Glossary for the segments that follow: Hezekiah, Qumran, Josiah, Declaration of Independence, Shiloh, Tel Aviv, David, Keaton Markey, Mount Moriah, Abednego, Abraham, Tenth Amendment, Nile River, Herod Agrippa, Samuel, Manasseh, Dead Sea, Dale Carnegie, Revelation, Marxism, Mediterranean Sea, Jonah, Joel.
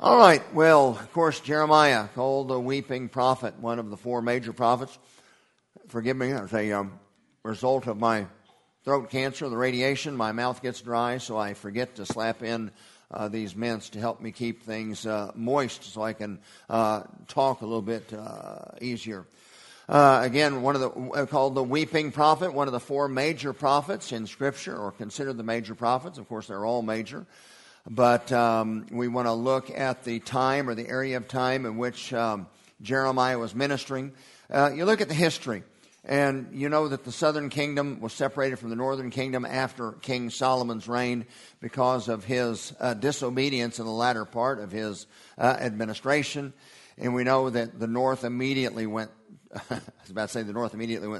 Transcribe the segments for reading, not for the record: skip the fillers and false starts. All right, well, of course, Jeremiah, called the weeping prophet, one of the four major prophets. Forgive me, that's a result of my throat cancer, the radiation. My mouth gets dry, so I forget to slap in these mints to help me keep things moist so I can talk a little bit easier. Again, called the weeping prophet, one of the four major prophets in Scripture, or considered the major prophets. Of course, they're all major. But we want to look at the time or the area of time in which Jeremiah was ministering. You look at the history, and you know that the southern kingdom was separated from the northern kingdom after King Solomon's reign because of his disobedience in the latter part of his administration. And we know that the north immediately went,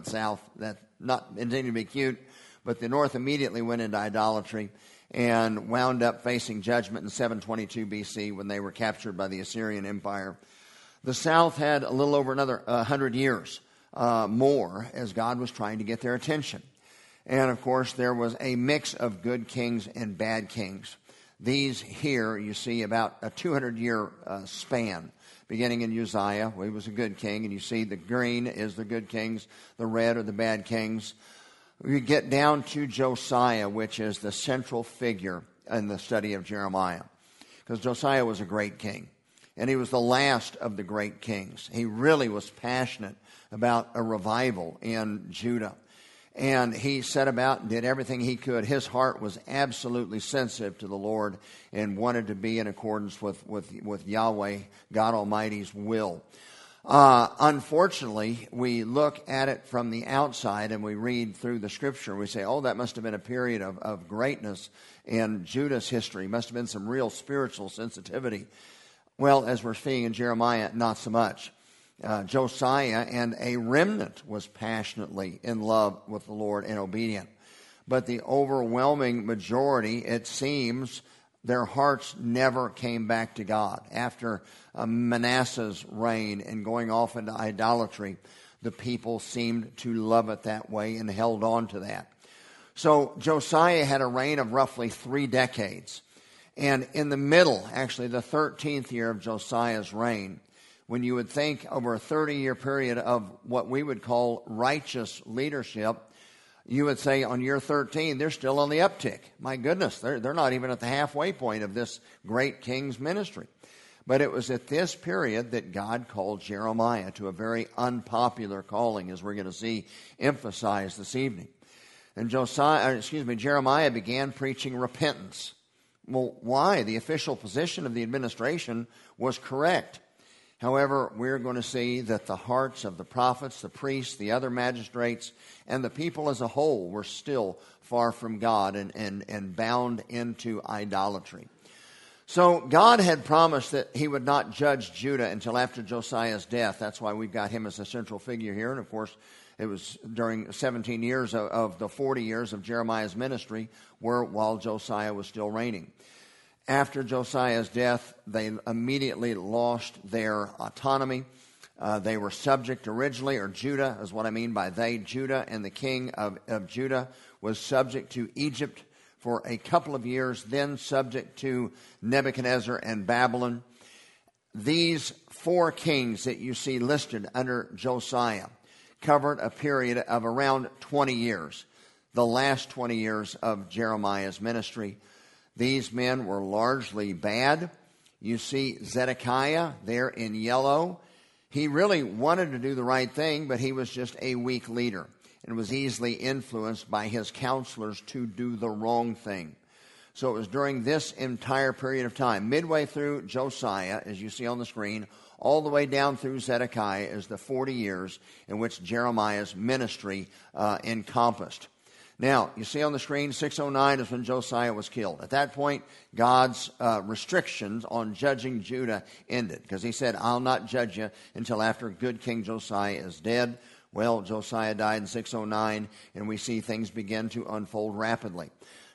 south. That's not intended to be cute, but the north immediately went into idolatry and wound up facing judgment in 722 BC when they were captured by the Assyrian Empire. The south had a little over another 100 years more as God was trying to get their attention. And, of course, there was a mix of good kings and bad kings. These here, you see, about a 200-year span, beginning in Uzziah, where he was a good king. And you see the green is the good kings, the red are the bad kings. We get down to Josiah, which is the central figure in the study of Jeremiah. Because Josiah was a great king, and he was the last of the great kings. He really was passionate about a revival in Judah. And he set about and did everything he could. His heart was absolutely sensitive to the Lord and wanted to be in accordance with Yahweh, God Almighty's will. Unfortunately, we look at it from the outside and we read through the Scripture. We say, oh, that must have been a period of greatness in Judah's history. Must have been some real spiritual sensitivity. Well, as we're seeing in Jeremiah, not so much. Josiah and a remnant was passionately in love with the Lord and obedient. But the overwhelming majority, it seems, their hearts never came back to God. After Manasseh's reign and going off into idolatry, the people seemed to love it that way and held on to that. So Josiah had a reign of roughly 3 decades. And in the middle, actually the 13th year of Josiah's reign, when you would think over a 30-year period of what we would call righteous leadership, you would say on year 13, they're still on the uptick. My goodness, they're not even at the halfway point of this great king's ministry. But it was at this period that God called Jeremiah to a very unpopular calling, as we're going to see emphasized this evening. And Jeremiah began preaching repentance. Well, why? The official position of the administration was correct. However, we're going to see that the hearts of the prophets, the priests, the other magistrates, and the people as a whole were still far from God and bound into idolatry. So God had promised that he would not judge Judah until after Josiah's death. That's why we've got him as a central figure here. And, of course, it was during 17 years of the 40 years of Jeremiah's ministry while Josiah was still reigning. After Josiah's death, they immediately lost their autonomy. They were subject originally, or Judah is what I mean by they. Judah and the king of Judah was subject to Egypt for a couple of years, then subject to Nebuchadnezzar and Babylon. These 4 kings that you see listed under Josiah covered a period of around 20 years, the last 20 years of Jeremiah's ministry. These men were largely bad. You see Zedekiah there in yellow. He really wanted to do the right thing, but he was just a weak leader and was easily influenced by his counselors to do the wrong thing. So it was during this entire period of time, midway through Josiah, as you see on the screen, all the way down through Zedekiah is the 40 years in which Jeremiah's ministry encompassed. Now, you see on the screen, 609 is when Josiah was killed. At that point, God's restrictions on judging Judah ended because he said, I'll not judge you until after good King Josiah is dead. Well, Josiah died in 609, and we see things begin to unfold rapidly.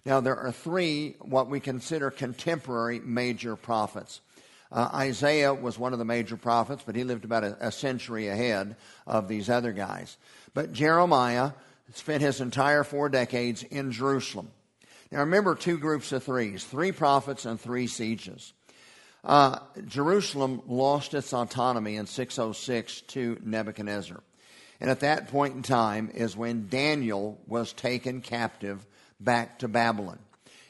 Now, there are 3 what we consider contemporary major prophets. Isaiah was one of the major prophets, but he lived about a century ahead of these other guys. But Jeremiah spent his entire 4 decades in Jerusalem. Now remember 2 groups of 3s, 3 prophets and 3 sieges. Jerusalem lost its autonomy in 606 to Nebuchadnezzar. And at that point in time is when Daniel was taken captive back to Babylon.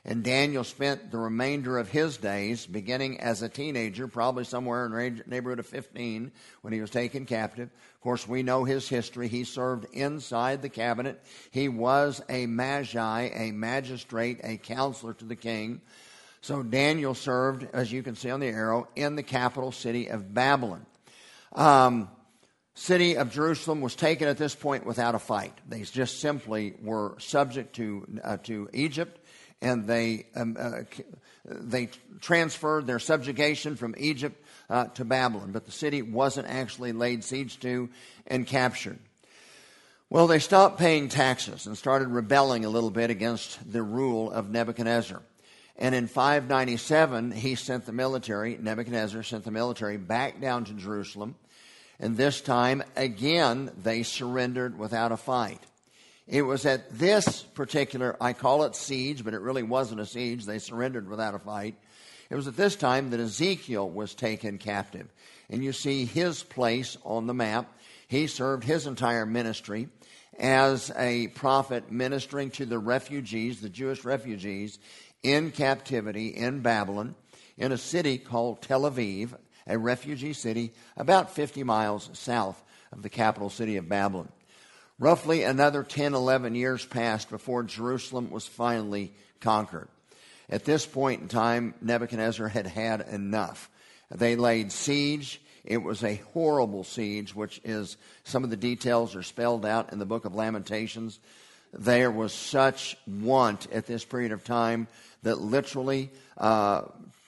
And Daniel spent the remainder of his days, beginning as a teenager, probably somewhere in the neighborhood of 15 when he was taken captive. Of course, we know his history. He served inside the cabinet. He was a magi, a magistrate, a counselor to the king. So Daniel served, as you can see on the arrow, in the capital city of Babylon. City of Jerusalem was taken at this point without a fight. They just simply were subject to Egypt, and they transferred their subjugation from Egypt to Babylon. But the city wasn't actually laid siege to and captured. Well, they stopped paying taxes and started rebelling a little bit against the rule of Nebuchadnezzar. And in 597, Nebuchadnezzar sent the military back down to Jerusalem. And this time, again, they surrendered without a fight. It was at this particular, I call it siege, but it really wasn't a siege. They surrendered without a fight. It was at this time that Ezekiel was taken captive. And you see his place on the map. He served his entire ministry as a prophet ministering to the refugees, the Jewish refugees, in captivity in Babylon, in a city called Tel Aviv, a refugee city about 50 miles south of the capital city of Babylon. Roughly another 10, 11 years passed before Jerusalem was finally conquered. At this point in time, Nebuchadnezzar had had enough. They laid siege. It was a horrible siege, which is, some of the details are spelled out in the book of Lamentations. There was such want at this period of time that literally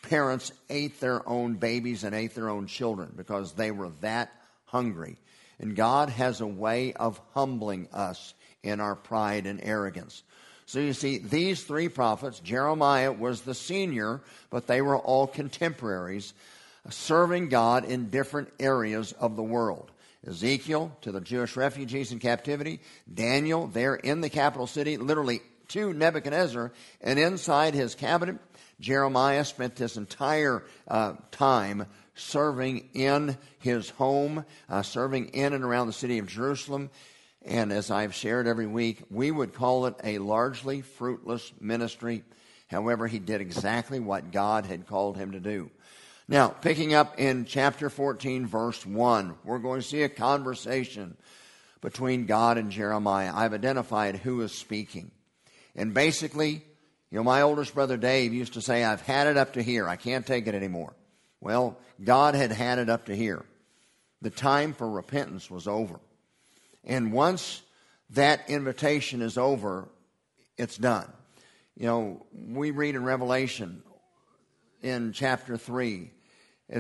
parents ate their own babies and ate their own children because they were that hungry. And God has a way of humbling us in our pride and arrogance. So you see, these three prophets, Jeremiah was the senior, but they were all contemporaries, serving God in different areas of the world. Ezekiel to the Jewish refugees in captivity. Daniel there in the capital city, literally to Nebuchadnezzar and inside his cabinet. Jeremiah spent this entire time serving in his home, serving in and around the city of Jerusalem. And as I've shared every week, we would call it a largely fruitless ministry. However, he did exactly what God had called him to do. Now, picking up in chapter 14, verse 1, we're going to see a conversation between God and Jeremiah. I've identified who is speaking. And basically, you know, my oldest brother Dave used to say, I've had it up to here. I can't take it anymore. Well, God had had it up to here. The time for repentance was over. And once that invitation is over, it's done. You know, we read in Revelation in chapter 3,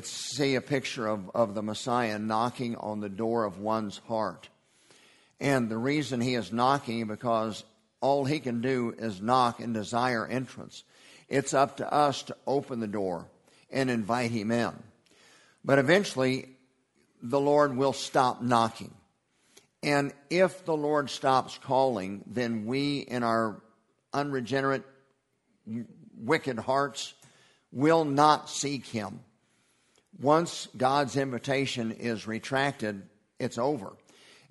see a picture of the Messiah knocking on the door of one's heart. And the reason he is knocking, because all he can do is knock and desire entrance. It's up to us to open the door and invite him in. But eventually, the Lord will stop knocking. And if the Lord stops calling, then we in our unregenerate, wicked hearts will not seek him. Once God's invitation is retracted, it's over.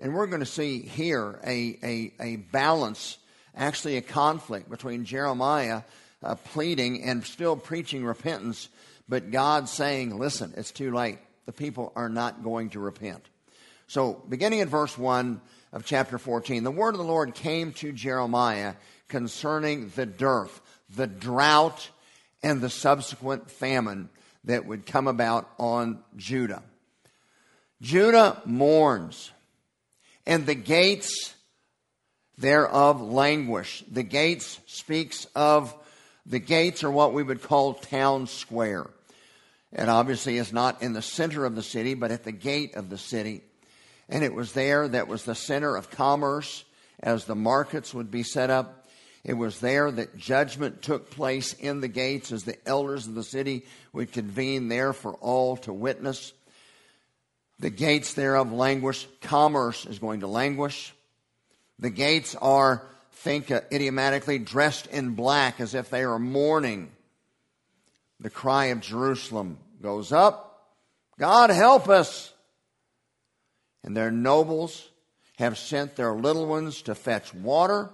And we're going to see here a balance, actually a conflict between Jeremiah pleading and still preaching repentance, but God saying, listen, it's too late. The people are not going to repent. So beginning at verse 1 of chapter 14, the word of the Lord came to Jeremiah concerning the dearth, the drought, and the subsequent famine that would come about on Judah. Judah mourns, and the gates thereof languish. The gates speaks of, the gates are what we would call town square. And obviously it's not in the center of the city, but at the gate of the city. And it was there that was the center of commerce, as the markets would be set up. It was there that judgment took place in the gates, as the elders of the city would convene there for all to witness. The gates thereof languish. Commerce is going to languish. The gates are, think idiomatically, dressed in black as if they are mourning. The cry of Jerusalem goes up. God help us. And their nobles have sent their little ones to fetch water.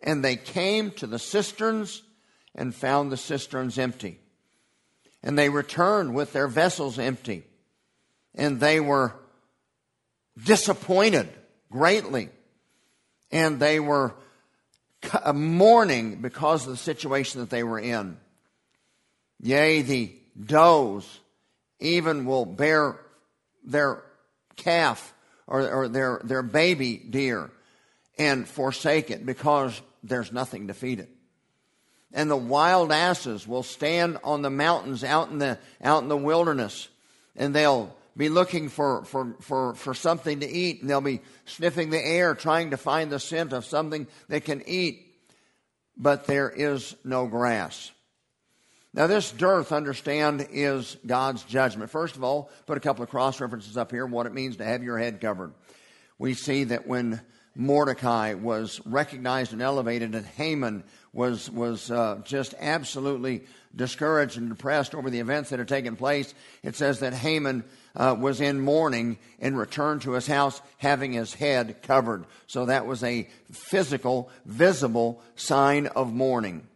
And they came to the cisterns and found the cisterns empty. And they returned with their vessels empty. And they were disappointed greatly. And they were mourning because of the situation that they were in. Yea, the does even will bear their calf or their baby deer and forsake it because there's nothing to feed it. And the wild asses will stand on the mountains out in the wilderness, and they'll be looking for something to eat, and they'll be sniffing the air trying to find the scent of something they can eat, but there is no grass. Now this dearth, understand, is God's judgment. First of all, put a couple of cross references up here, what it means to have your head covered. We see that when Mordecai was recognized and elevated, and Haman was just absolutely discouraged and depressed over the events that had taken place, it says that Haman was in mourning and returned to his house having his head covered. So that was a physical, visible sign of mourning.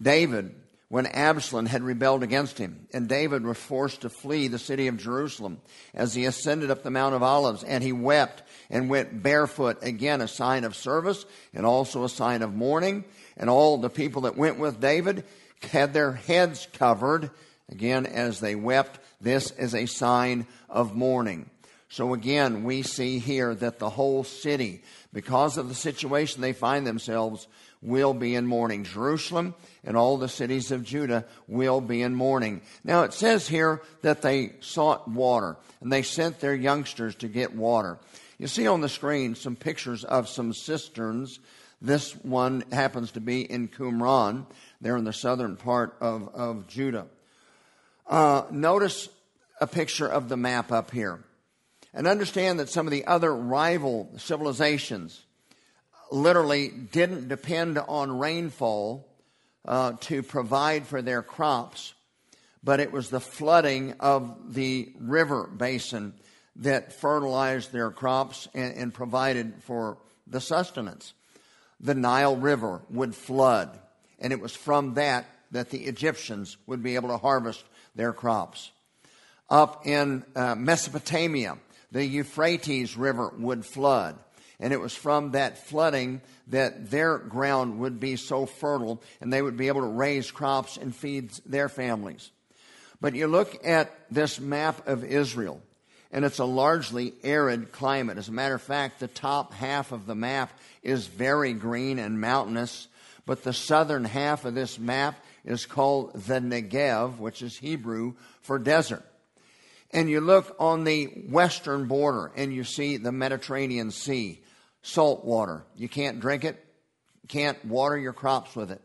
David, when Absalom had rebelled against him, and David was forced to flee the city of Jerusalem as he ascended up the Mount of Olives, and he wept and went barefoot, again a sign of service and also a sign of mourning. And all the people that went with David had their heads covered, again as they wept. This is a sign of mourning. So again, we see here that the whole city, because of the situation they find themselves, will be in mourning. Jerusalem and all the cities of Judah will be in mourning. Now it says here that they sought water, and they sent their youngsters to get water. You see on the screen some pictures of some cisterns. This one happens to be in Qumran, there in the southern part of Judah. Notice a picture of the map up here. And understand that some of the other rival civilizations literally didn't depend on rainfall to provide for their crops, but it was the flooding of the river basin that fertilized their crops and provided for the sustenance. The Nile River would flood, and it was from that the Egyptians would be able to harvest their crops. Up in Mesopotamia, the Euphrates River would flood. And it was from that flooding that their ground would be so fertile and they would be able to raise crops and feed their families. But you look at this map of Israel, and it's a largely arid climate. As a matter of fact, the top half of the map is very green and mountainous, but the southern half of this map is called the Negev, which is Hebrew for desert. And you look on the western border and you see the Mediterranean Sea. Salt water. You can't drink it. Can't water your crops with it.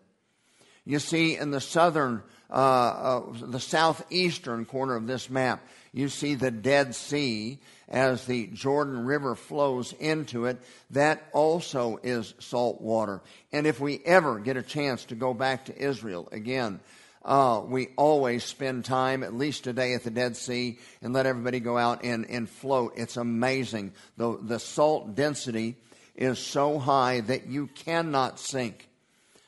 You see in the southeastern corner of this map, you see the Dead Sea as the Jordan River flows into it. That also is salt water. And if we ever get a chance to go back to Israel again, we always spend time, at least a day, at the Dead Sea and let everybody go out and float. It's amazing. The salt density is so high that you cannot sink.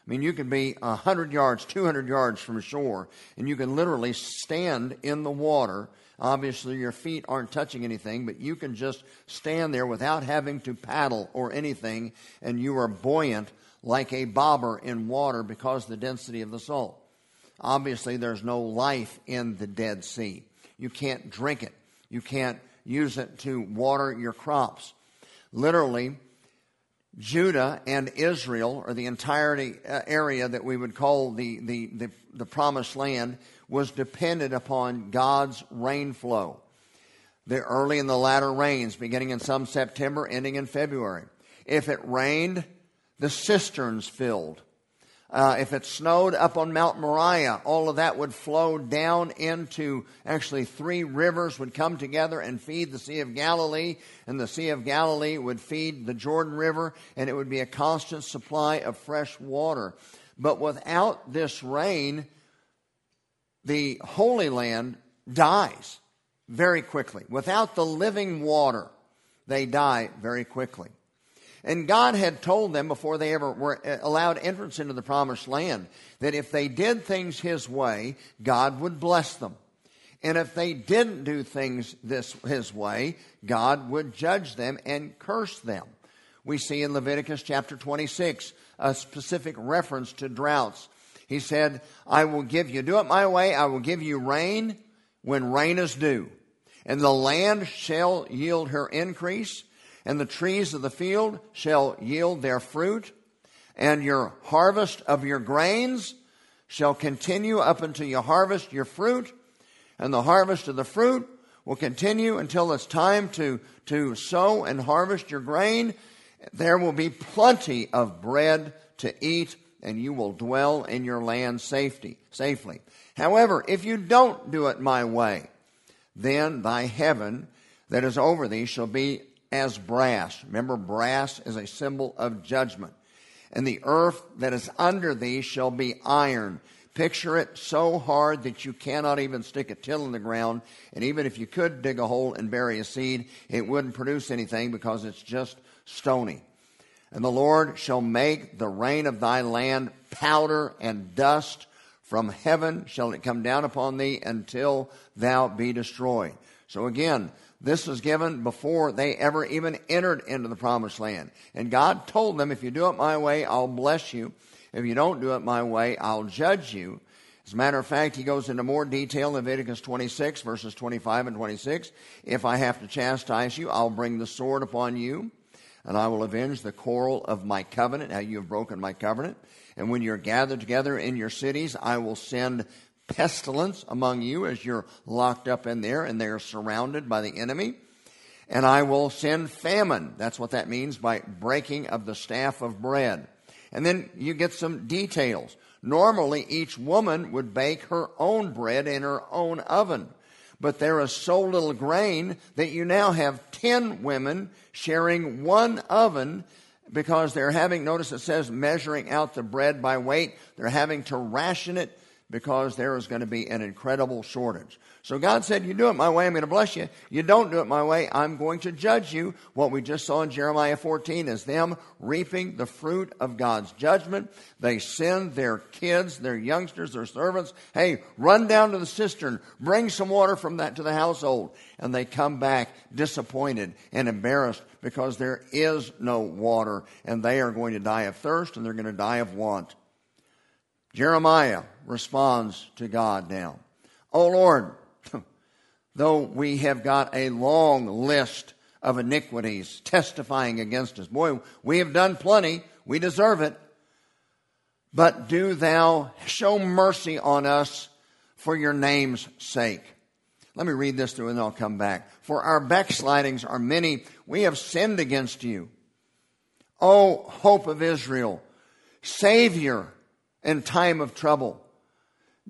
I mean, you can be 100 yards, 200 yards from shore, and you can literally stand in the water. Obviously, your feet aren't touching anything, but you can just stand there without having to paddle or anything, and you are buoyant like a bobber in water because of the density of the salt. Obviously, there's no life in the Dead Sea. You can't drink it. You can't use it to water your crops. Literally, Judah and Israel, or the entirety area that we would call the Promised Land, was dependent upon God's rain flow. The early and the latter rains, beginning in some September, ending in February. If it rained, the cisterns filled. If it snowed up on Mount Moriah, all of that would flow down into, actually three rivers would come together and feed the Sea of Galilee, and the Sea of Galilee would feed the Jordan River, and it would be a constant supply of fresh water. But without this rain, the Holy Land dies very quickly. Without the living water, they die very quickly. And God had told them before they ever were allowed entrance into the promised land that if they did things his way, God would bless them. And if they didn't do things his way, God would judge them and curse them. We see in Leviticus chapter 26 a specific reference to droughts. He said, I will give you, do it my way, I will give you rain when rain is due. And the land shall yield her increase, and the trees of the field shall yield their fruit, and your harvest of your grains shall continue up until you harvest your fruit, and the harvest of the fruit will continue until it's time to sow and harvest your grain. There will be plenty of bread to eat, and you will dwell in your land safely. However, if you don't do it my way, then thy heaven that is over thee shall be as brass. Remember, brass is a symbol of judgment. And the earth that is under thee shall be iron. Picture it so hard that you cannot even stick a till in the ground. And even if you could dig a hole and bury a seed, it wouldn't produce anything because it's just stony. And the Lord shall make the rain of thy land powder and dust. From heaven shall it come down upon thee until thou be destroyed. So again, this was given before they ever even entered into the promised land. And God told them, if you do it my way, I'll bless you. If you don't do it my way, I'll judge you. As a matter of fact, he goes into more detail in Leviticus 26, verses 25 and 26. If I have to chastise you, I'll bring the sword upon you, and I will avenge the quarrel of my covenant, how you have broken my covenant. And when you're gathered together in your cities, I will send pestilence among you as you're locked up in there and they're surrounded by the enemy. And I will send famine. That's what that means by breaking of the staff of bread. And then you get some details. Normally, each woman would bake her own bread in her own oven. But there is so little grain that you now have 10 women sharing one oven because they're having, notice it says, measuring out the bread by weight. They're having to ration it because there is going to be an incredible shortage. So God said, you do it my way, I'm going to bless you. You don't do it my way, I'm going to judge you. What we just saw in Jeremiah 14 is them reaping the fruit of God's judgment. They send their kids, their youngsters, their servants, hey, run down to the cistern, bring some water from that to the household. And they come back disappointed and embarrassed because there is no water, and they are going to die of thirst and they're going to die of want. Jeremiah responds to God now. Oh Lord, though we have got a long list of iniquities testifying against us. Boy, we have done plenty. We deserve it. But do thou show mercy on us for your name's sake. Let me read this through and then I'll come back. For our backslidings are many. We have sinned against you. O hope of Israel, Savior in time of trouble.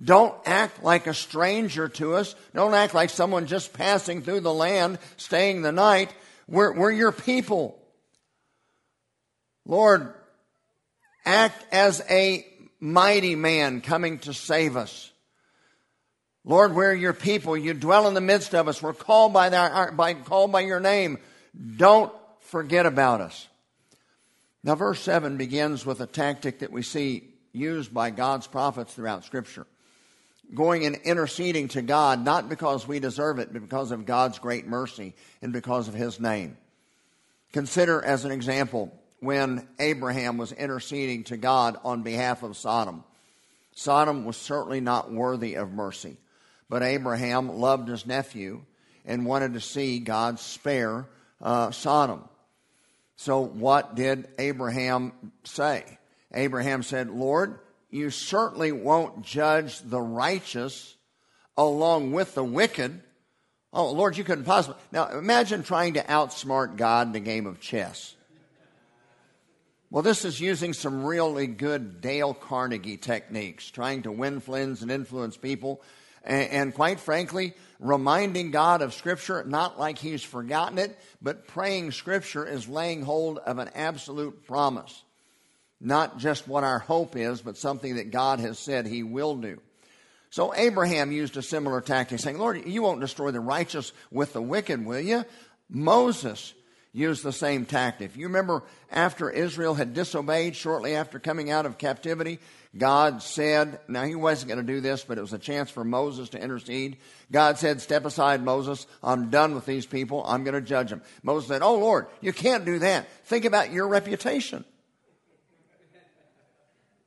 Don't act like a stranger to us. Don't act like someone just passing through the land, staying the night. We're your people. Lord, act as a mighty man coming to save us. Lord, we're your people. You dwell in the midst of us. We're called by your name. Don't forget about us. Now, verse 7 begins with a tactic that we see used by God's prophets throughout Scripture, going and interceding to God, not because we deserve it, but because of God's great mercy and because of his name. Consider as an example when Abraham was interceding to God on behalf of Sodom. Sodom was certainly not worthy of mercy, but Abraham loved his nephew and wanted to see God spare Sodom. So what did Abraham say? Abraham said, Lord, you certainly won't judge the righteous along with the wicked. Oh, Lord, you couldn't possibly. Now, imagine trying to outsmart God in a game of chess. Well, this is using some really good Dale Carnegie techniques, trying to win friends and influence people, and quite frankly, reminding God of Scripture, not like he's forgotten it, but praying Scripture is laying hold of an absolute promise. Not just what our hope is, but something that God has said he will do. So Abraham used a similar tactic, saying, Lord, you won't destroy the righteous with the wicked, will you? Moses used the same tactic. You remember after Israel had disobeyed, shortly after coming out of captivity, God said, now he wasn't going to do this, but it was a chance for Moses to intercede. God said, step aside, Moses. I'm done with these people. I'm going to judge them. Moses said, oh, Lord, you can't do that. Think about your reputation.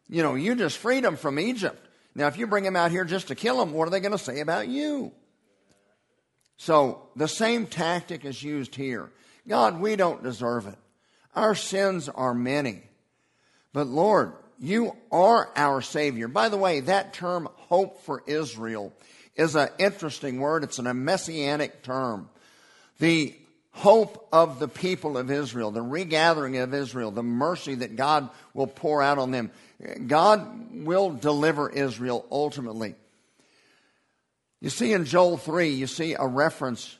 You know, you just freed them from Egypt. Now, if you bring them out here just to kill them, what are they going to say about you? So the same tactic is used here. God, we don't deserve it. Our sins are many. But Lord, you are our Savior. By the way, that term, hope for Israel, is an interesting word. It's a messianic term. The hope of the people of Israel, the regathering of Israel, the mercy that God will pour out on them. God will deliver Israel ultimately. You see in Joel 3, you see a reference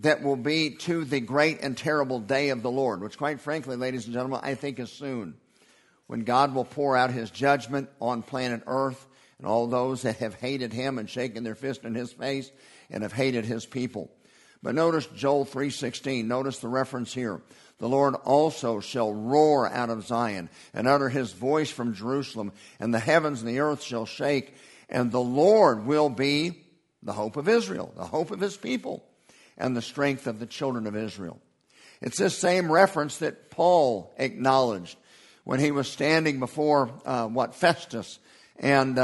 that will be to the great and terrible day of the Lord, which quite frankly, ladies and gentlemen, I think is soon, when God will pour out his judgment on planet earth and all those that have hated him and shaken their fist in his face and have hated his people. But notice Joel 3:16. Notice the reference here. The Lord also shall roar out of Zion and utter his voice from Jerusalem, and the heavens and the earth shall shake, and the Lord will be the hope of Israel, the hope of his people, and the strength of the children of Israel. It's this same reference that Paul acknowledged when he was standing before Festus and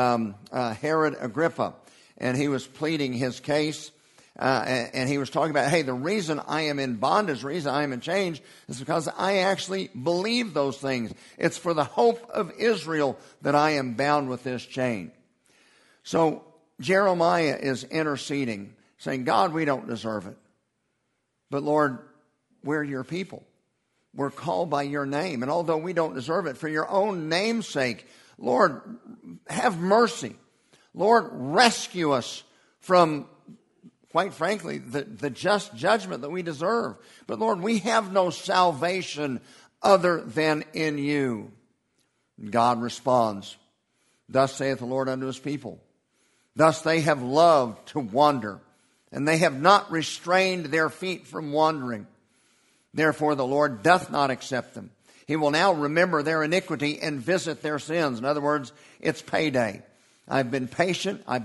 Herod Agrippa, and he was pleading his case. And he was talking about, hey, the reason I am in bondage, the reason I am in chains, is because I actually believe those things. It's for the hope of Israel that I am bound with this chain. So Jeremiah is interceding, saying, God, we don't deserve it. But Lord, we're your people. We're called by your name. And although we don't deserve it, for your own name's sake, Lord, have mercy. Lord, rescue us from, quite frankly, the just judgment that we deserve. But Lord, we have no salvation other than in you. God responds, thus saith the Lord unto his people, thus they have loved to wander, and they have not restrained their feet from wandering. Therefore the Lord doth not accept them. He will now remember their iniquity and visit their sins. In other words, it's payday. I've been patient, but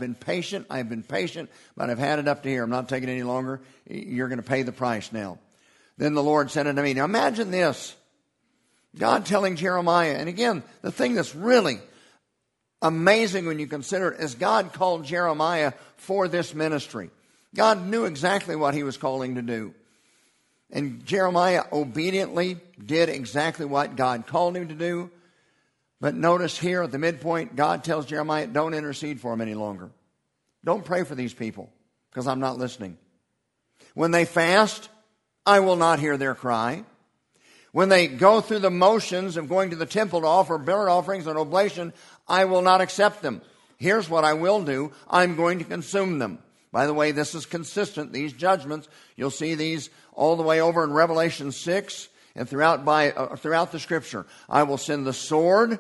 I've had it up to here. I'm not taking it any longer. You're going to pay the price now. Then the Lord said unto me. Now imagine this. God telling Jeremiah, and again, the thing that's really amazing when you consider it is God called Jeremiah for this ministry. God knew exactly what he was calling to do. And Jeremiah obediently did exactly what God called him to do. But notice here at the midpoint, God tells Jeremiah, don't intercede for them any longer. Don't pray for these people, because I'm not listening. When they fast, I will not hear their cry. When they go through the motions of going to the temple to offer burnt offerings and oblation, I will not accept them. Here's what I will do. I'm going to consume them. By the way, this is consistent. These judgments, you'll see these all the way over in Revelation 6 and throughout the Scripture. I will send the sword,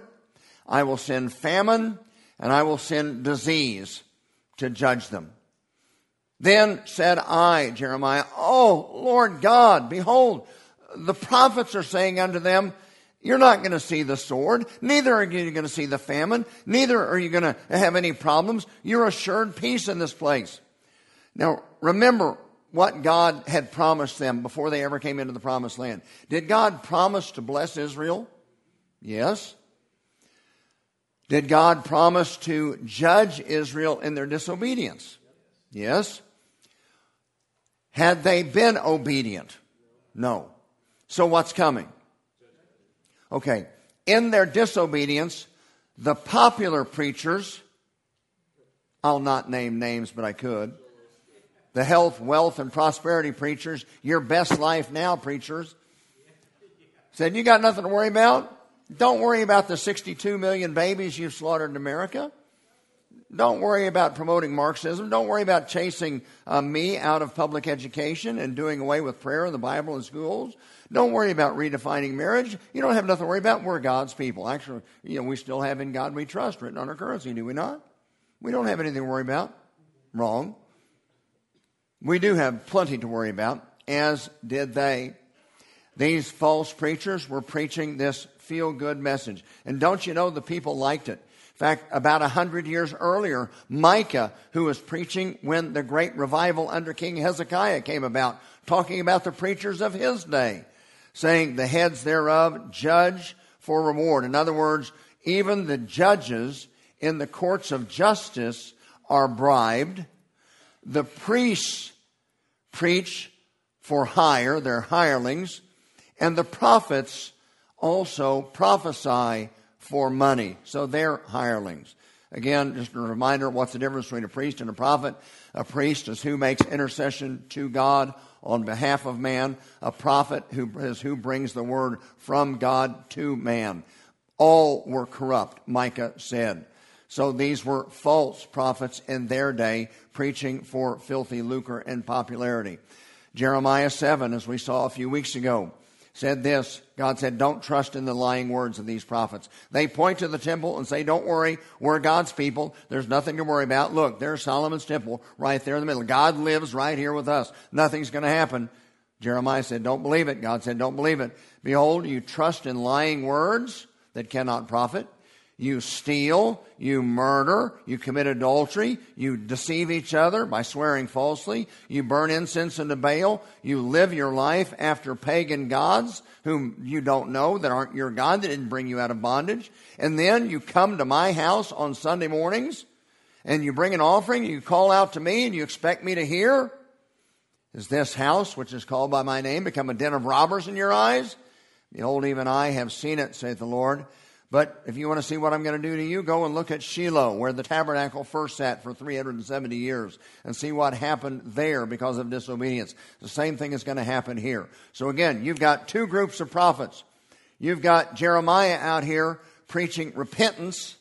I will send famine, and I will send disease to judge them. Then said I, Jeremiah, O Lord God, behold, the prophets are saying unto them, you're not going to see the sword, neither are you going to see the famine, neither are you going to have any problems. You're assured peace in this place. Now, remember what God had promised them before they ever came into the promised land. Did God promise to bless Israel? Yes. Did God promise to judge Israel in their disobedience? Yes. Had they been obedient? No. So what's coming? Okay. In their disobedience, the popular preachers, I'll not name names, but I could. The health, wealth, and prosperity preachers, your best life now preachers, said, you got nothing to worry about? Don't worry about the 62 million babies you've slaughtered in America. Don't worry about promoting Marxism. Don't worry about chasing me out of public education and doing away with prayer and the Bible in schools. Don't worry about redefining marriage. You don't have nothing to worry about. We're God's people. Actually, you know, we still have in God we trust written on our currency, do we not? We don't have anything to worry about. Wrong. We do have plenty to worry about, as did they. These false preachers were preaching this feel-good message. And don't you know, the people liked it. In fact, about 100 years earlier, Micah, who was preaching when the great revival under King Hezekiah came about, talking about the preachers of his day, saying, the heads thereof judge for reward. In other words, even the judges in the courts of justice are bribed. The priests preach for hire, they're hirelings. And the prophets also prophesy for money. So they're hirelings. Again, just a reminder, what's the difference between a priest and a prophet? A priest is who makes intercession to God on behalf of man. A prophet is who brings the word from God to man. All were corrupt, Micah said. So these were false prophets in their day, preaching for filthy lucre and popularity. Jeremiah 7, as we saw a few weeks ago, said this. God said, don't trust in the lying words of these prophets. They point to the temple and say, don't worry, we're God's people. There's nothing to worry about. Look, there's Solomon's temple right there in the middle. God lives right here with us. Nothing's going to happen. Jeremiah said, don't believe it. God said, don't believe it. Behold, you trust in lying words that cannot profit. You steal, you murder, you commit adultery, you deceive each other by swearing falsely, you burn incense unto Baal, you live your life after pagan gods whom you don't know, that aren't your God, that didn't bring you out of bondage. And then you come to my house on Sunday mornings and you bring an offering, you call out to me and you expect me to hear? Is this house, which is called by my name, become a den of robbers in your eyes? Behold, even I have seen it, saith the Lord. But if you want to see what I'm going to do to you, go and look at Shiloh, where the tabernacle first sat for 370 years, and see what happened there because of disobedience. The same thing is going to happen here. So again, you've got two groups of prophets. You've got Jeremiah out here preaching repentance,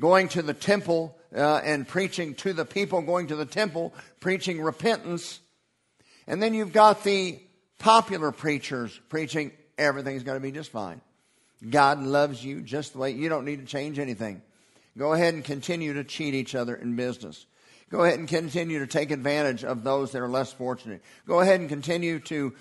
going to the temple and preaching to the people, going to the temple, preaching repentance. And then you've got the popular preachers preaching everything's going to be just fine. God loves you just the way. You don't need to change anything. Go ahead and continue to cheat each other in business. Go ahead and continue to take advantage of those that are less fortunate. Go ahead and continue to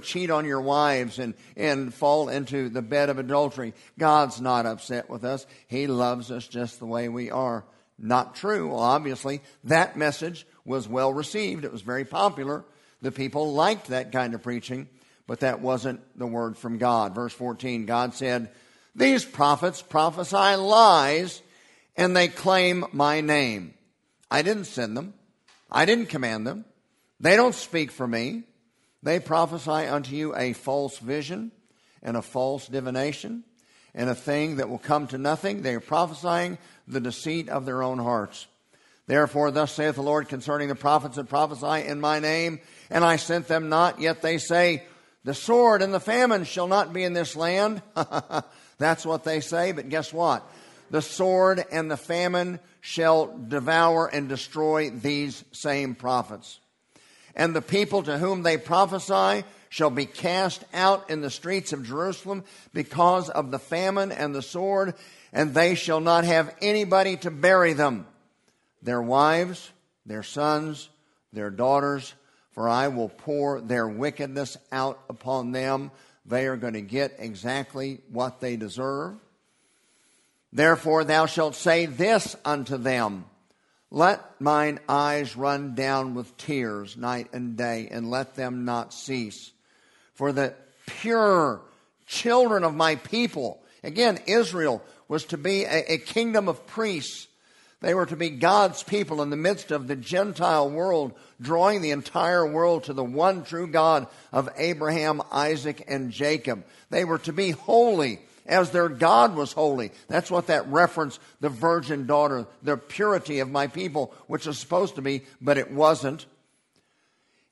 cheat on your wives and fall into the bed of adultery. God's not upset with us. He loves us just the way we are. Not true. Well, obviously, that message was well received. It was very popular. The people liked that kind of preaching. But that wasn't the word from God. Verse 14, God said, these prophets prophesy lies, and they claim my name. I didn't send them. I didn't command them. They don't speak for me. They prophesy unto you a false vision and a false divination and a thing that will come to nothing. They are prophesying the deceit of their own hearts. Therefore, thus saith the Lord concerning the prophets that prophesy in my name, and I sent them not, yet they say, the sword and the famine shall not be in this land. That's what they say, but guess what? The sword and the famine shall devour and destroy these same prophets. And the people to whom they prophesy shall be cast out in the streets of Jerusalem because of the famine and the sword, and they shall not have anybody to bury them, their wives, their sons, their daughters, for I will pour their wickedness out upon them. They are going to get exactly what they deserve. Therefore thou shalt say this unto them, let mine eyes run down with tears night and day, and let them not cease. For the pure children of my people, again, Israel was to be a kingdom of priests. They were to be God's people in the midst of the Gentile world, drawing the entire world to the one true God of Abraham, Isaac, and Jacob. They were to be holy as their God was holy. That's what that reference, the virgin daughter, the purity of my people, which is supposed to be, but it wasn't.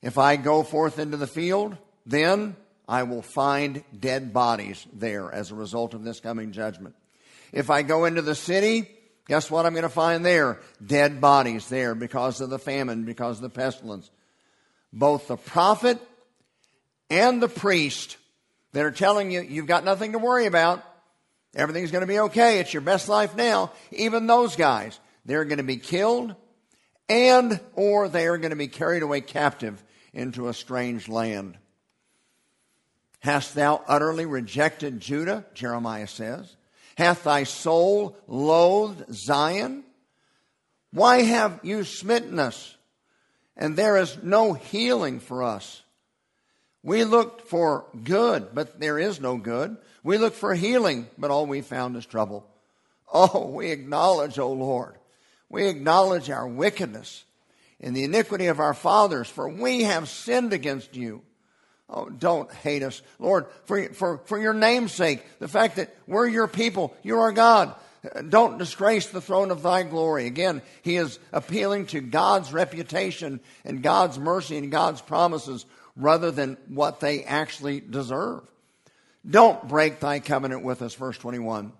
If I go forth into the field, then I will find dead bodies there as a result of this coming judgment. If I go into the city, guess what I'm going to find there? Dead bodies there because of the famine, because of the pestilence. Both the prophet and the priest that are telling you, you've got nothing to worry about. Everything's going to be okay. It's your best life now. Even those guys, They're going to be killed, and or they are going to be carried away captive into a strange land. Hast thou utterly rejected Judah, Jeremiah says? Hath thy soul loathed Zion? Why have you smitten us? And there is no healing for us. We looked for good, but there is no good. We looked for healing, but all we found is trouble. Oh, we acknowledge, O Lord, we acknowledge our wickedness and the iniquity of our fathers, for we have sinned against you. Oh, don't hate us, Lord, for your name's sake, the fact that we're your people, you're our God. Don't disgrace the throne of thy glory. Again, he is appealing to God's reputation and God's mercy and God's promises rather than what they actually deserve. Don't break thy covenant with us, verse 21.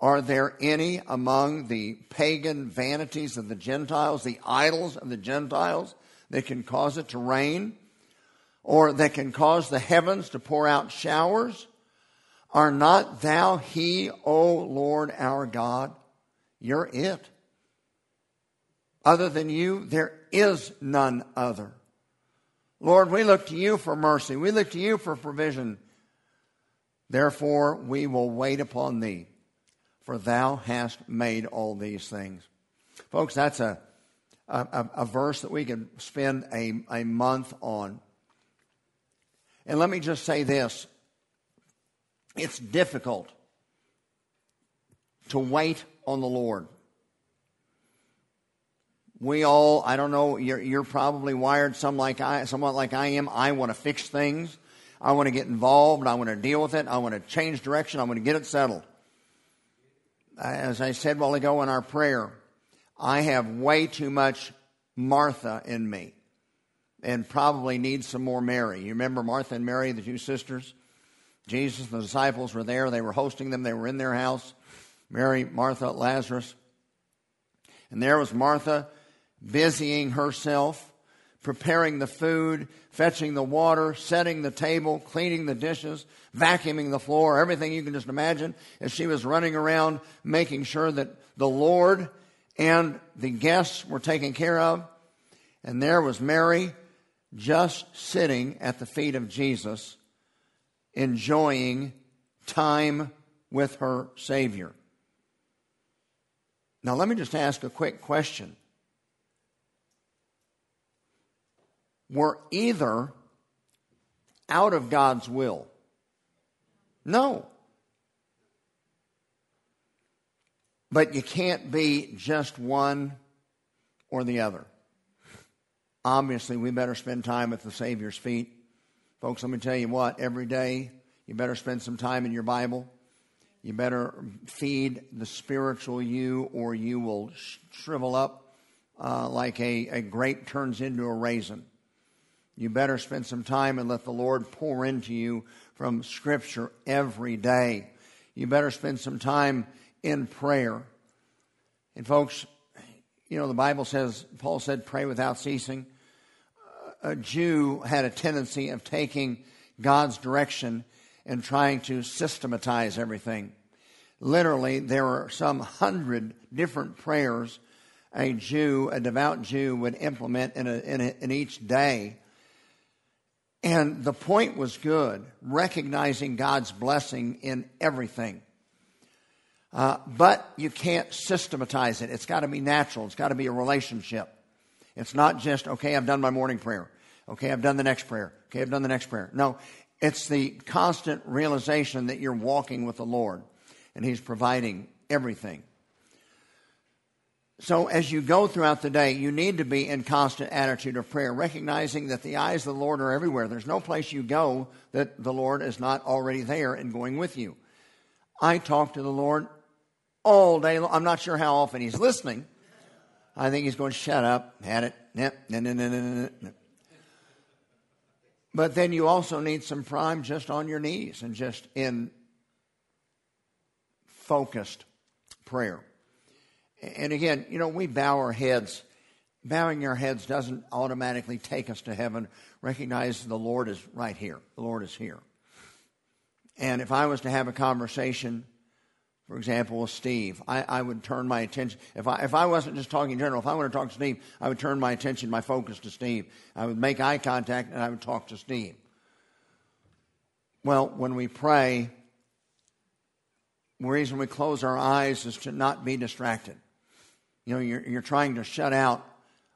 Are there any among the pagan vanities of the Gentiles, the idols of the Gentiles, that can cause it to rain? Or that can cause the heavens to pour out showers? Are not thou he, O Lord our God? You're it. Other than you, there is none other. Lord, we look to you for mercy. We look to you for provision. Therefore, we will wait upon thee. For thou hast made all these things. Folks, that's a verse that we could spend a month on. And let me just say this. It's difficult to wait on the Lord. We all, I don't know, you're probably wired somewhat like I am. I want to fix things. I want to get involved. I want to deal with it. I want to change direction. I want to get it settled. As I said a while ago in our prayer, I have way too much Martha in me and probably need some more Mary. You remember Martha and Mary, the two sisters? Jesus and the disciples were there. They were hosting them. They were in their house. Mary, Martha, Lazarus. And there was Martha busying herself, preparing the food, fetching the water, setting the table, cleaning the dishes, vacuuming the floor, everything you can just imagine, as she was running around making sure that the Lord and the guests were taken care of. And there was Mary just sitting at the feet of Jesus, enjoying time with her Savior. Now let me just ask a quick question. Were either out of God's will? No. But you can't be just one or the other. Obviously, we better spend time at the Savior's feet. Folks, let me tell you what, every day you better spend some time in your Bible. You better feed the spiritual you, or you will shrivel up like a grape turns into a raisin. You better spend some time and let the Lord pour into you from Scripture every day. You better spend some time in prayer. And folks, you know, the Bible says, Paul said, pray without ceasing. A Jew had a tendency of taking God's direction and trying to systematize everything. Literally, there are some 100 different prayers a devout Jew, would implement in each day. And the point was good, recognizing God's blessing in everything. But you can't systematize it. It's got to be natural. It's got to be a relationship. It's not just, okay, I've done my morning prayer. Okay, I've done the next prayer. Okay, I've done the next prayer. No, it's the constant realization that you're walking with the Lord and He's providing everything. So as you go throughout the day, you need to be in constant attitude of prayer, recognizing that the eyes of the Lord are everywhere. There's no place you go that the Lord is not already there and going with you. I talk to the Lord all day long. I'm not sure how often He's listening. I think He's going, shut up, had it. But then you also need some time just on your knees and just in focused prayer. And again, you know, we bow our heads. Bowing our heads doesn't automatically take us to heaven. Recognize the Lord is right here. The Lord is here. And if I was to have a conversation For example, with Steve, I would turn my attention. If I wasn't just talking in general, if I wanted to talk to Steve, I would turn my attention, my focus to Steve. I would make eye contact, and I would talk to Steve. Well, when we pray, the reason we close our eyes is to not be distracted. You know, you're trying to shut out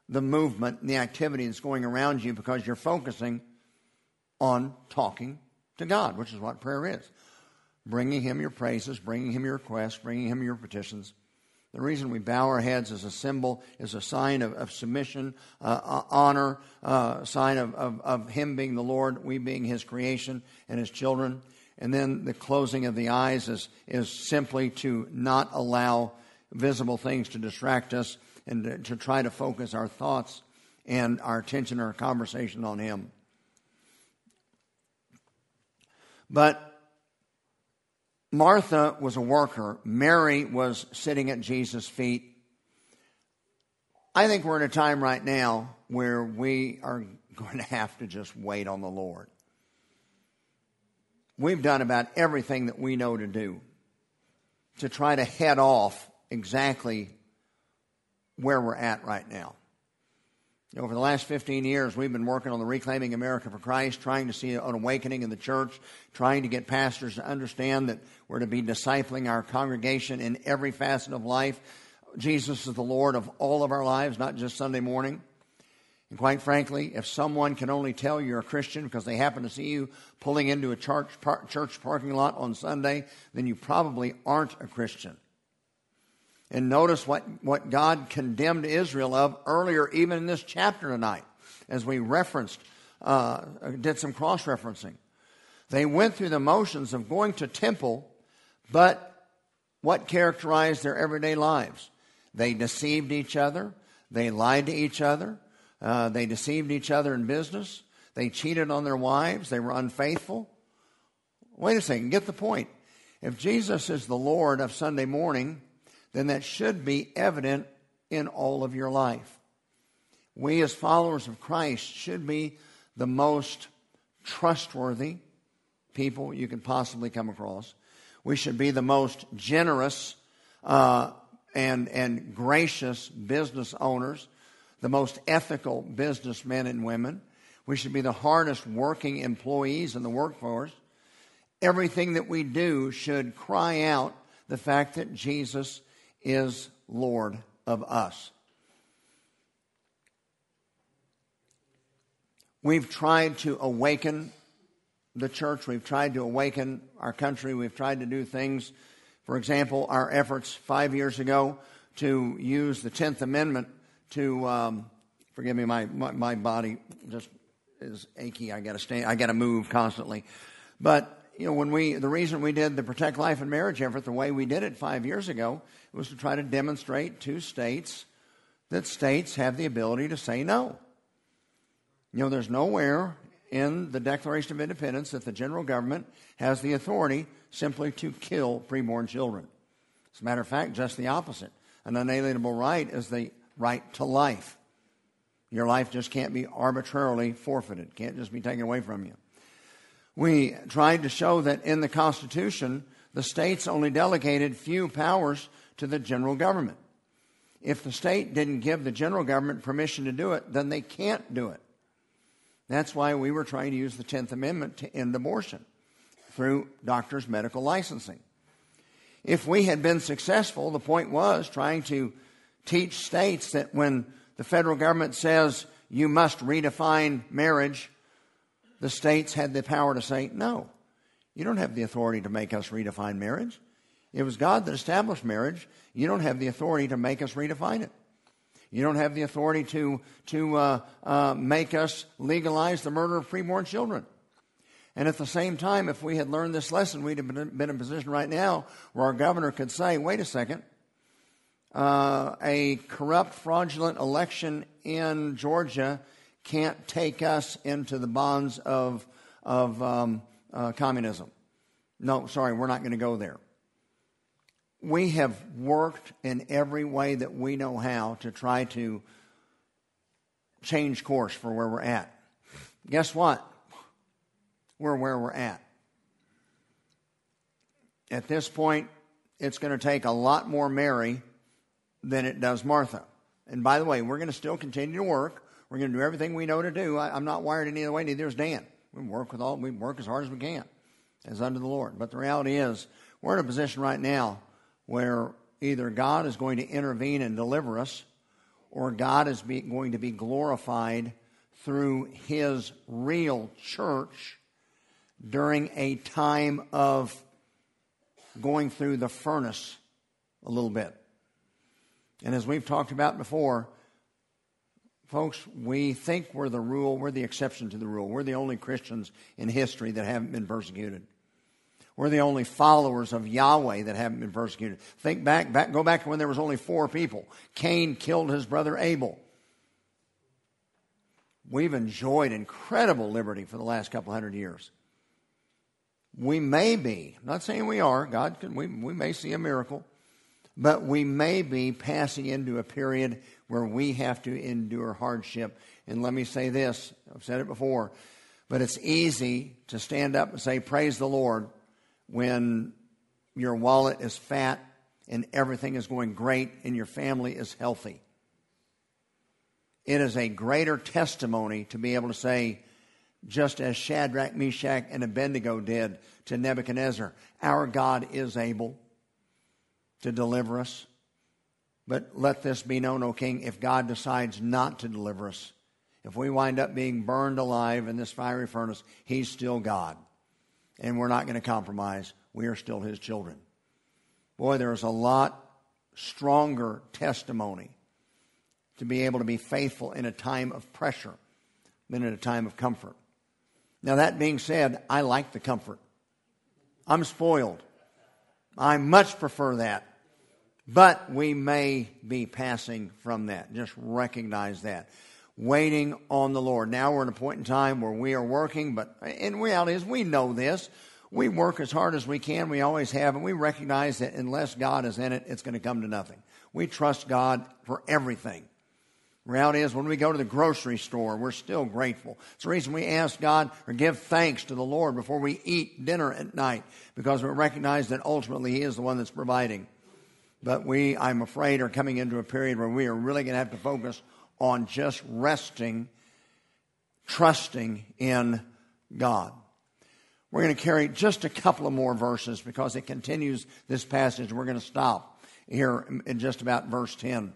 the movement and the activity that's going around you because you're focusing on talking to God, which is what prayer is. Bringing him your praises, bringing him your requests, bringing him your petitions. The reason we bow our heads is a symbol, is a sign of submission, honor, sign of him being the Lord, we being his creation and his children. And then the closing of the eyes is simply to not allow visible things to distract us and to try to focus our thoughts and our attention, our conversation on him. But Martha was a worker. Mary was sitting at Jesus' feet. I think we're in a time right now where we are going to have to just wait on the Lord. We've done about everything that we know to do to try to head off exactly where we're at right now. You know, over the last 15 years, we've been working on the Reclaiming America for Christ, trying to see an awakening in the church, trying to get pastors to understand that we're to be discipling our congregation in every facet of life. Jesus is the Lord of all of our lives, not just Sunday morning. And quite frankly, if someone can only tell you're a Christian because they happen to see you pulling into a church parking lot on Sunday, then you probably aren't a Christian. And notice what God condemned Israel of earlier, even in this chapter tonight, as we referenced, did some cross-referencing. They went through the motions of going to temple, but what characterized their everyday lives? They deceived each other. They lied to each other. They deceived each other in business. They cheated on their wives. They were unfaithful. Wait a second, get the point. If Jesus is the Lord of Sunday morning, then that should be evident in all of your life. We as followers of Christ should be the most trustworthy people you can possibly come across. We should be the most generous and gracious business owners, the most ethical businessmen and women. We should be the hardest working employees in the workforce. Everything that we do should cry out the fact that Jesus is Lord of us. We've tried to awaken the church. We've tried to awaken our country. We've tried to do things. For example, our efforts 5 years ago to use the 10th Amendment to forgive me, my body just is achy. I got to stay. I got to move constantly. But you know, the reason we did the Protect Life and Marriage effort the way we did it 5 years ago was to try to demonstrate to states that states have the ability to say no. You know, there's nowhere in the Declaration of Independence that the general government has the authority simply to kill preborn children. As a matter of fact, just the opposite. An unalienable right is the right to life. Your life just can't be arbitrarily forfeited, can't just be taken away from you. We tried to show that in the Constitution, the states only delegated few powers to the general government. If the state didn't give the general government permission to do it, then they can't do it. That's why we were trying to use the 10th Amendment to end abortion through doctors' medical licensing. If we had been successful, the point was trying to teach states that when the federal government says you must redefine marriage, the states had the power to say, no, you don't have the authority to make us redefine marriage. It was God that established marriage. You don't have the authority to make us redefine it. You don't have the authority to make us legalize the murder of preborn children. And at the same time, if we had learned this lesson, we'd have been in a position right now where our governor could say, wait a second, a corrupt, fraudulent election in Georgia can't take us into the bonds of communism. No, sorry, we're not going to go there. We have worked in every way that we know how to try to change course for where we're at. Guess what? We're where we're at. At this point, it's going to take a lot more Mary than it does Martha. And by the way, we're going to still continue to work. We're going to do everything we know to do. I'm not wired any other way, neither is Dan. We work as hard as we can, as unto the Lord. But the reality is, we're in a position right now where either God is going to intervene and deliver us, or God is going to be glorified through his real church during a time of going through the furnace a little bit. And as we've talked about before, folks, we think we're the rule, we're the exception to the rule. We're the only Christians in history that haven't been persecuted. We're the only followers of Yahweh that haven't been persecuted. Think back, go back to when there was only 4 people. Cain killed his brother Abel. We've enjoyed incredible liberty for the last couple hundred years. We may be, I'm not saying we are, we may see a miracle, but we may be passing into a period where we have to endure hardship. And let me say this, I've said it before, but it's easy to stand up and say, praise the Lord, when your wallet is fat and everything is going great and your family is healthy. It is a greater testimony to be able to say, just as Shadrach, Meshach, and Abednego did to Nebuchadnezzar, our God is able to deliver us. But let this be known, O king, if God decides not to deliver us, if we wind up being burned alive in this fiery furnace, he's still God. And we're not going to compromise. We are still his children. Boy, there is a lot stronger testimony to be able to be faithful in a time of pressure than in a time of comfort. Now, that being said, I like the comfort. I'm spoiled. I much prefer that. But we may be passing from that. Just recognize that. Waiting on the Lord. Now we're at a point in time where we are working, but in reality is we know this. We work as hard as we can. We always have, and we recognize that unless God is in it, it's going to come to nothing. We trust God for everything. Reality is when we go to the grocery store, we're still grateful. It's the reason we ask God or give thanks to the Lord before we eat dinner at night, because we recognize that ultimately he is the one that's providing. But we, I'm afraid, are coming into a period where we are really going to have to focus on just resting, trusting in God. We're going to carry just a couple of more verses because it continues this passage. We're going to stop here in just about verse 10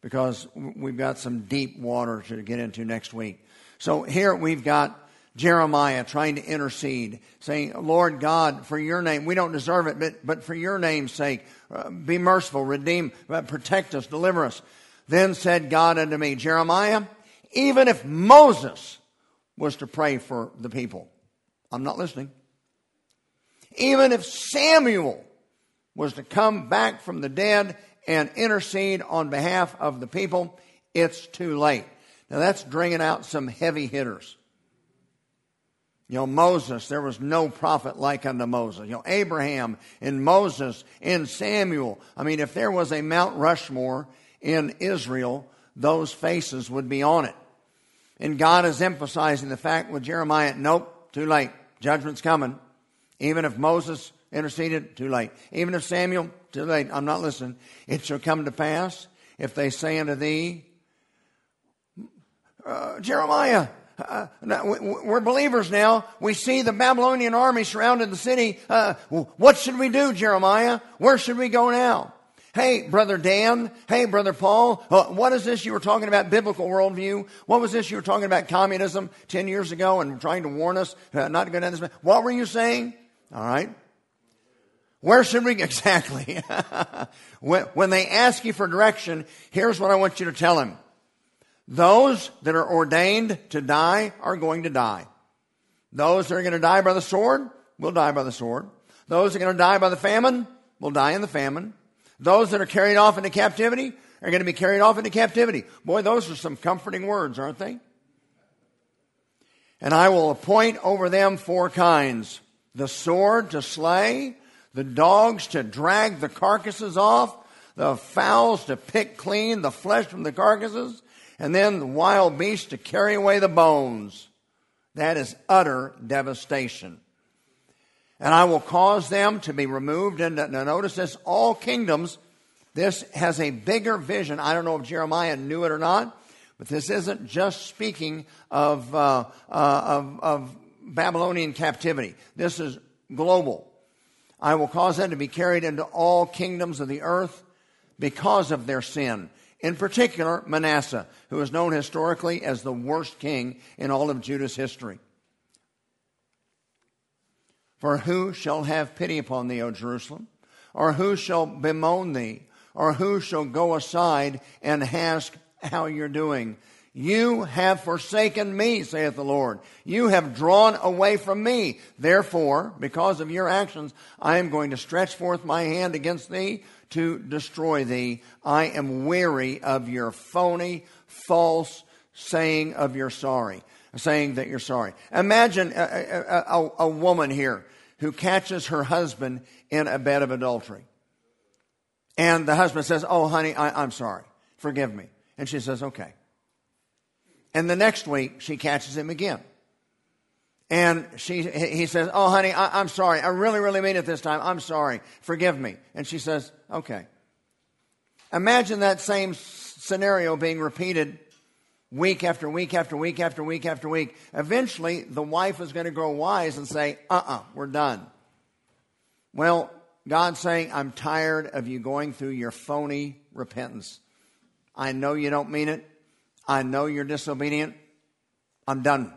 because we've got some deep water to get into next week. So here we've got Jeremiah trying to intercede, saying, Lord God, for your name, we don't deserve it, but for your name's sake, be merciful, redeem, protect us, deliver us. Then said God unto me, Jeremiah, even if Moses was to pray for the people, I'm not listening. Even if Samuel was to come back from the dead and intercede on behalf of the people, it's too late. Now that's bringing out some heavy hitters. You know, Moses, there was no prophet like unto Moses. You know, Abraham and Moses and Samuel. I mean, if there was a Mount Rushmore in Israel, those faces would be on it. And God is emphasizing the fact with Jeremiah, nope, too late. Judgment's coming. Even if Moses interceded, too late. Even if Samuel, too late. I'm not listening. It shall come to pass if they say unto thee, Jeremiah, we're believers now. We see the Babylonian army surrounded the city. What should we do, Jeremiah? Where should we go now? Hey, Brother Dan. Hey, Brother Paul. What is this you were talking about, biblical worldview? What was this you were talking about, communism, 10 years ago and trying to warn us not to go down this path? What were you saying? All right. Where should we? Exactly. When they ask you for direction, here's what I want you to tell them. Those that are ordained to die are going to die. Those that are going to die by the sword will die by the sword. Those that are going to die by the famine will die in the famine. Those that are carried off into captivity are going to be carried off into captivity. Boy, those are some comforting words, aren't they? And I will appoint over them 4 kinds. The sword to slay, the dogs to drag the carcasses off, the fowls to pick clean the flesh from the carcasses, and then the wild beasts to carry away the bones. That is utter devastation. and I will cause them to be removed into, now notice this, all kingdoms. This has a bigger vision. I don't know if Jeremiah knew it or not, but this isn't just speaking of Babylonian captivity. This is global. I will cause them to be carried into all kingdoms of the earth because of their sin. In particular, Manasseh, who is known historically as the worst king in all of Judah's history. For who shall have pity upon thee, O Jerusalem? Or who shall bemoan thee? Or who shall go aside and ask how you're doing? You have forsaken me, saith the Lord. You have drawn away from me. Therefore, because of your actions, I am going to stretch forth my hand against thee to destroy thee. I am weary of your phony, false saying of your sorry, saying that you're sorry. Imagine a woman here who catches her husband in a bed of adultery. And the husband says, oh, honey, I'm sorry. Forgive me. And she says, okay. And the next week, she catches him again. And he says, oh, honey, I'm sorry. I really, really mean it this time. I'm sorry. Forgive me. And she says, okay. Imagine that same scenario being repeated week after week after week after week after week. Eventually, the wife is going to grow wise and say, we're done. Well, God's saying, I'm tired of you going through your phony repentance. I know you don't mean it. I know you're disobedient. I'm done.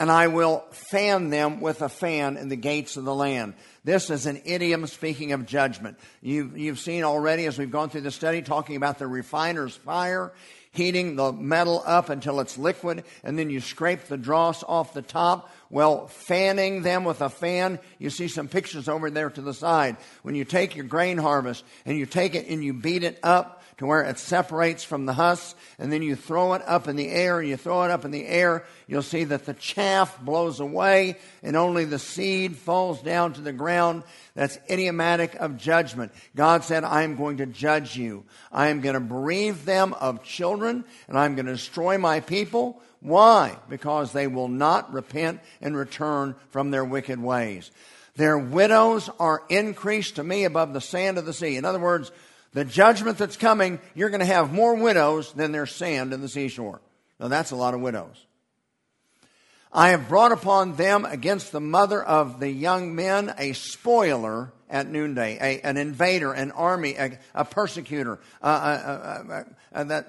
And I will fan them with a fan in the gates of the land. This is an idiom speaking of judgment. You've seen already as we've gone through the study talking about the refiner's fire, heating the metal up until it's liquid, and then you scrape the dross off the top. Well, fanning them with a fan, you see some pictures over there to the side. When you take your grain harvest and you take it and you beat it up, to where it separates from the husks, and then you throw it up in the air, you'll see that the chaff blows away, and only the seed falls down to the ground. That's idiomatic of judgment. God said, I am going to judge you. I am going to bereave them of children, and I'm going to destroy my people. Why? Because they will not repent and return from their wicked ways. Their widows are increased to me above the sand of the sea. In other words, the judgment that's coming, you're going to have more widows than there's sand in the seashore. Now that's a lot of widows. I have brought upon them against the mother of the young men a spoiler at noonday, an invader, an army, a persecutor. That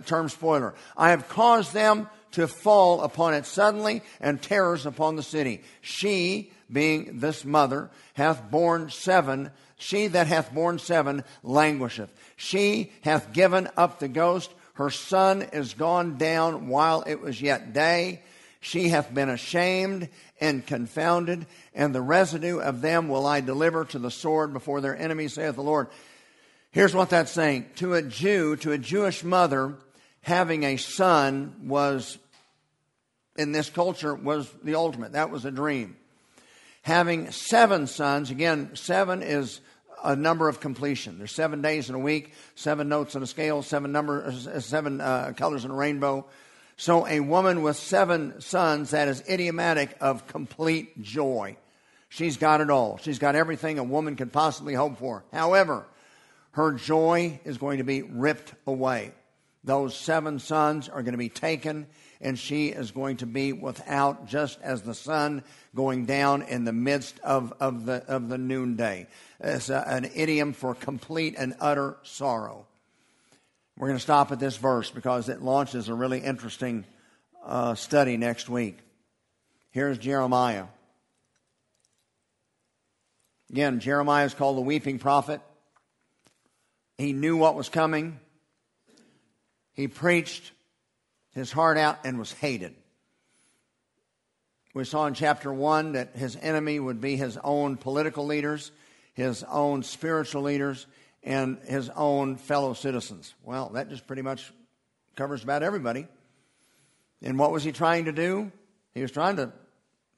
term spoiler. I have caused them to fall upon it suddenly, and terrors upon the city. She, being this mother, hath borne seven. She that hath borne seven languisheth. She hath given up the ghost. Her son is gone down while it was yet day. She hath been ashamed and confounded, and the residue of them will I deliver to the sword before their enemies, saith the Lord. Here's what that's saying. To a Jew, to a Jewish mother, having a son was, in this culture, was the ultimate. That was a dream. Having seven sons, again, seven is a number of completion. There's 7 days in a week, seven notes in a scale, seven colors in a rainbow. So a woman with seven sons, that is idiomatic of complete joy. She's got it all. She's got everything a woman could possibly hope for. However, her joy is going to be ripped away. Those seven sons are going to be taken, and she is going to be without, just as the sun going down in the midst of the noonday. It's an idiom for complete and utter sorrow. We're going to stop at this verse because it launches a really interesting study next week. Here's Jeremiah. Again, Jeremiah is called the weeping prophet. He knew what was coming. He preached his heart out and was hated. We saw in chapter 1 that his enemy would be his own political leaders, his own spiritual leaders, and his own fellow citizens. Well, that just pretty much covers about everybody. And what was he trying to do? He was trying to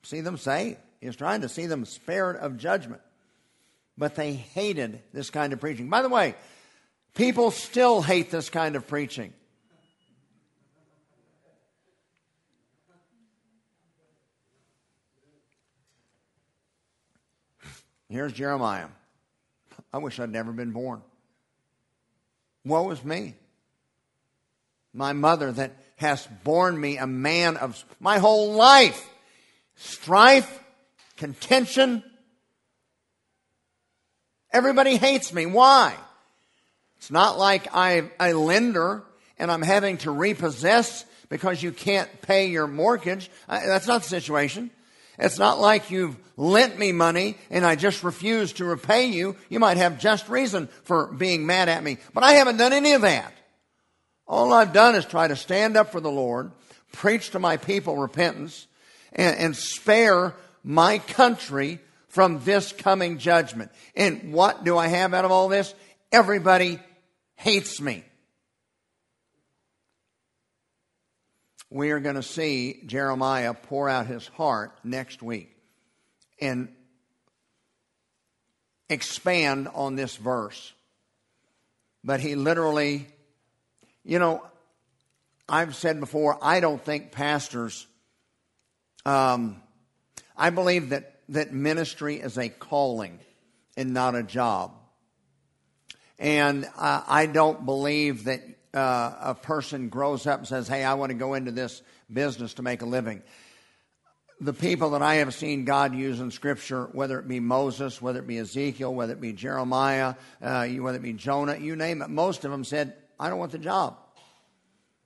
see them saved. He was trying to see them spared of judgment. But they hated this kind of preaching. By the way, people still hate this kind of preaching. Here's Jeremiah. I wish I'd never been born. Woe is me. My mother that has borne me a man of my whole life. Strife, contention. Everybody hates me. Why? It's not like I'm a lender and I'm having to repossess because you can't pay your mortgage. That's not the situation. It's not like you've lent me money and I just refuse to repay you. You might have just reason for being mad at me, but I haven't done any of that. All I've done is try to stand up for the Lord, preach to my people repentance, and spare my country from this coming judgment. And what do I have out of all this? Everybody hates me. We are going to see Jeremiah pour out his heart next week and expand on this verse. But he literally, you know, I've said before, I don't think pastors, I believe that ministry is a calling and not a job. And I don't believe that a person grows up and says, hey, I want to go into this business to make a living. The people that I have seen God use in Scripture, whether it be Moses, whether it be Ezekiel, whether it be Jeremiah, whether it be Jonah, you name it, most of them said, I don't want the job.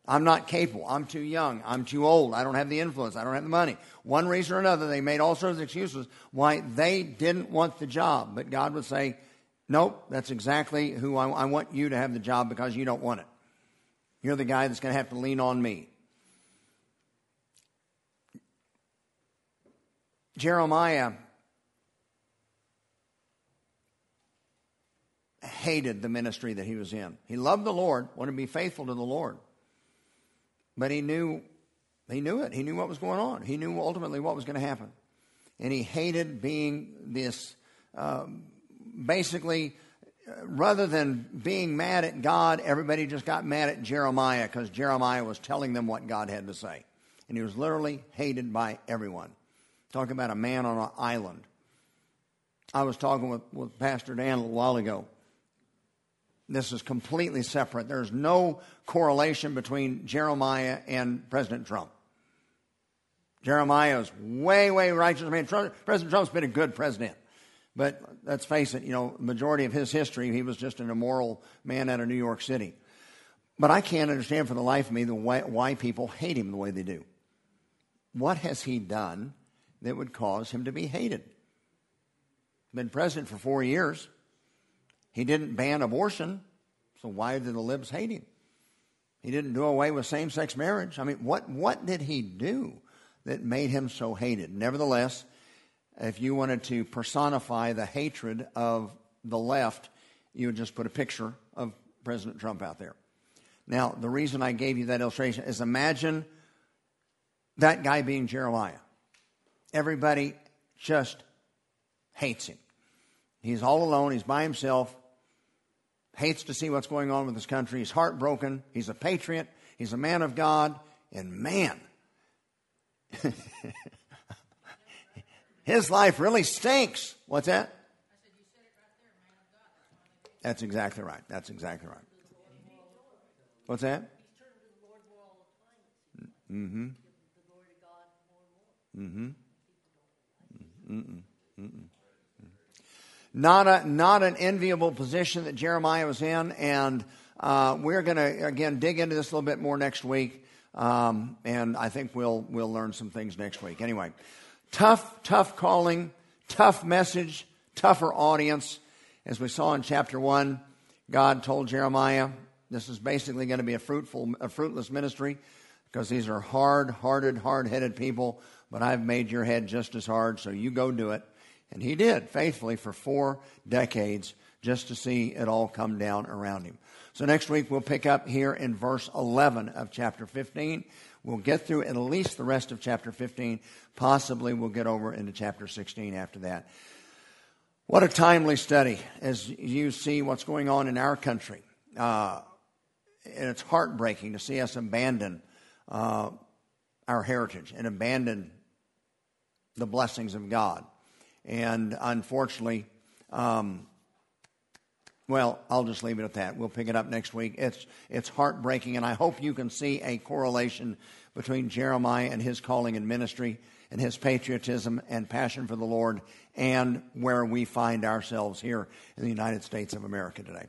I'm not capable. I'm too young. I'm too old. I don't have the influence. I don't have the money. One reason or another, they made all sorts of excuses why they didn't want the job. But God would say, nope, that's exactly who I want you to have the job because you don't want it. You're the guy that's going to have to lean on me. Jeremiah hated the ministry that he was in. He loved the Lord, wanted to be faithful to the Lord. But he knew it. He knew what was going on. He knew ultimately what was going to happen. And he hated being this, basically, rather than being mad at God, everybody just got mad at Jeremiah because Jeremiah was telling them what God had to say. And he was literally hated by everyone. Talk about a man on an island. I was talking with Pastor Dan a while ago. This is completely separate. There's no correlation between Jeremiah and President Trump. Jeremiah is way, way righteous. I mean, President Trump's been a good president. But let's face it, you know, majority of his history, he was just an immoral man out of New York City. But I can't understand for the life of me why people hate him the way they do. What has he done that would cause him to be hated? Been president for 4 years. He didn't ban abortion, so why did the libs hate him? He didn't do away with same-sex marriage. I mean, what did he do that made him so hated? Nevertheless, if you wanted to personify the hatred of the left, you would just put a picture of President Trump out there. Now, the reason I gave you that illustration is imagine that guy being Jeremiah. Everybody just hates him. He's all alone. He's by himself. Hates to see what's going on with his country. He's heartbroken. He's a patriot. He's a man of God. And man... his life really stinks. What's that? I said, you said it right there, man of God. That's exactly right. That's exactly right. What's that? He's turned to the Lord more all the time. Mm-hmm. The glory to God more and more. Mm-hmm. Not an enviable position that Jeremiah was in, and we're going to, again, dig into this a little bit more next week, and I think we'll learn some things next week. Anyway. Tough calling, tough message, tougher audience. As we saw in chapter 1, God told Jeremiah, this is basically going to be a fruitless ministry because these are hard-hearted, hard-headed people, but I've made your head just as hard, so you go do it. And he did, faithfully, for 4 decades, just to see it all come down around him. So next week we'll pick up here in verse 11 of chapter 15. We'll get through at least the rest of chapter 15. Possibly we'll get over into chapter 16 after that. What a timely study as you see what's going on in our country. And it's heartbreaking to see us abandon our heritage and abandon the blessings of God. And unfortunately, Well, I'll just leave it at that. We'll pick it up next week. It's heartbreaking, and I hope you can see a correlation between Jeremiah and his calling and ministry and his patriotism and passion for the Lord and where we find ourselves here in the United States of America today.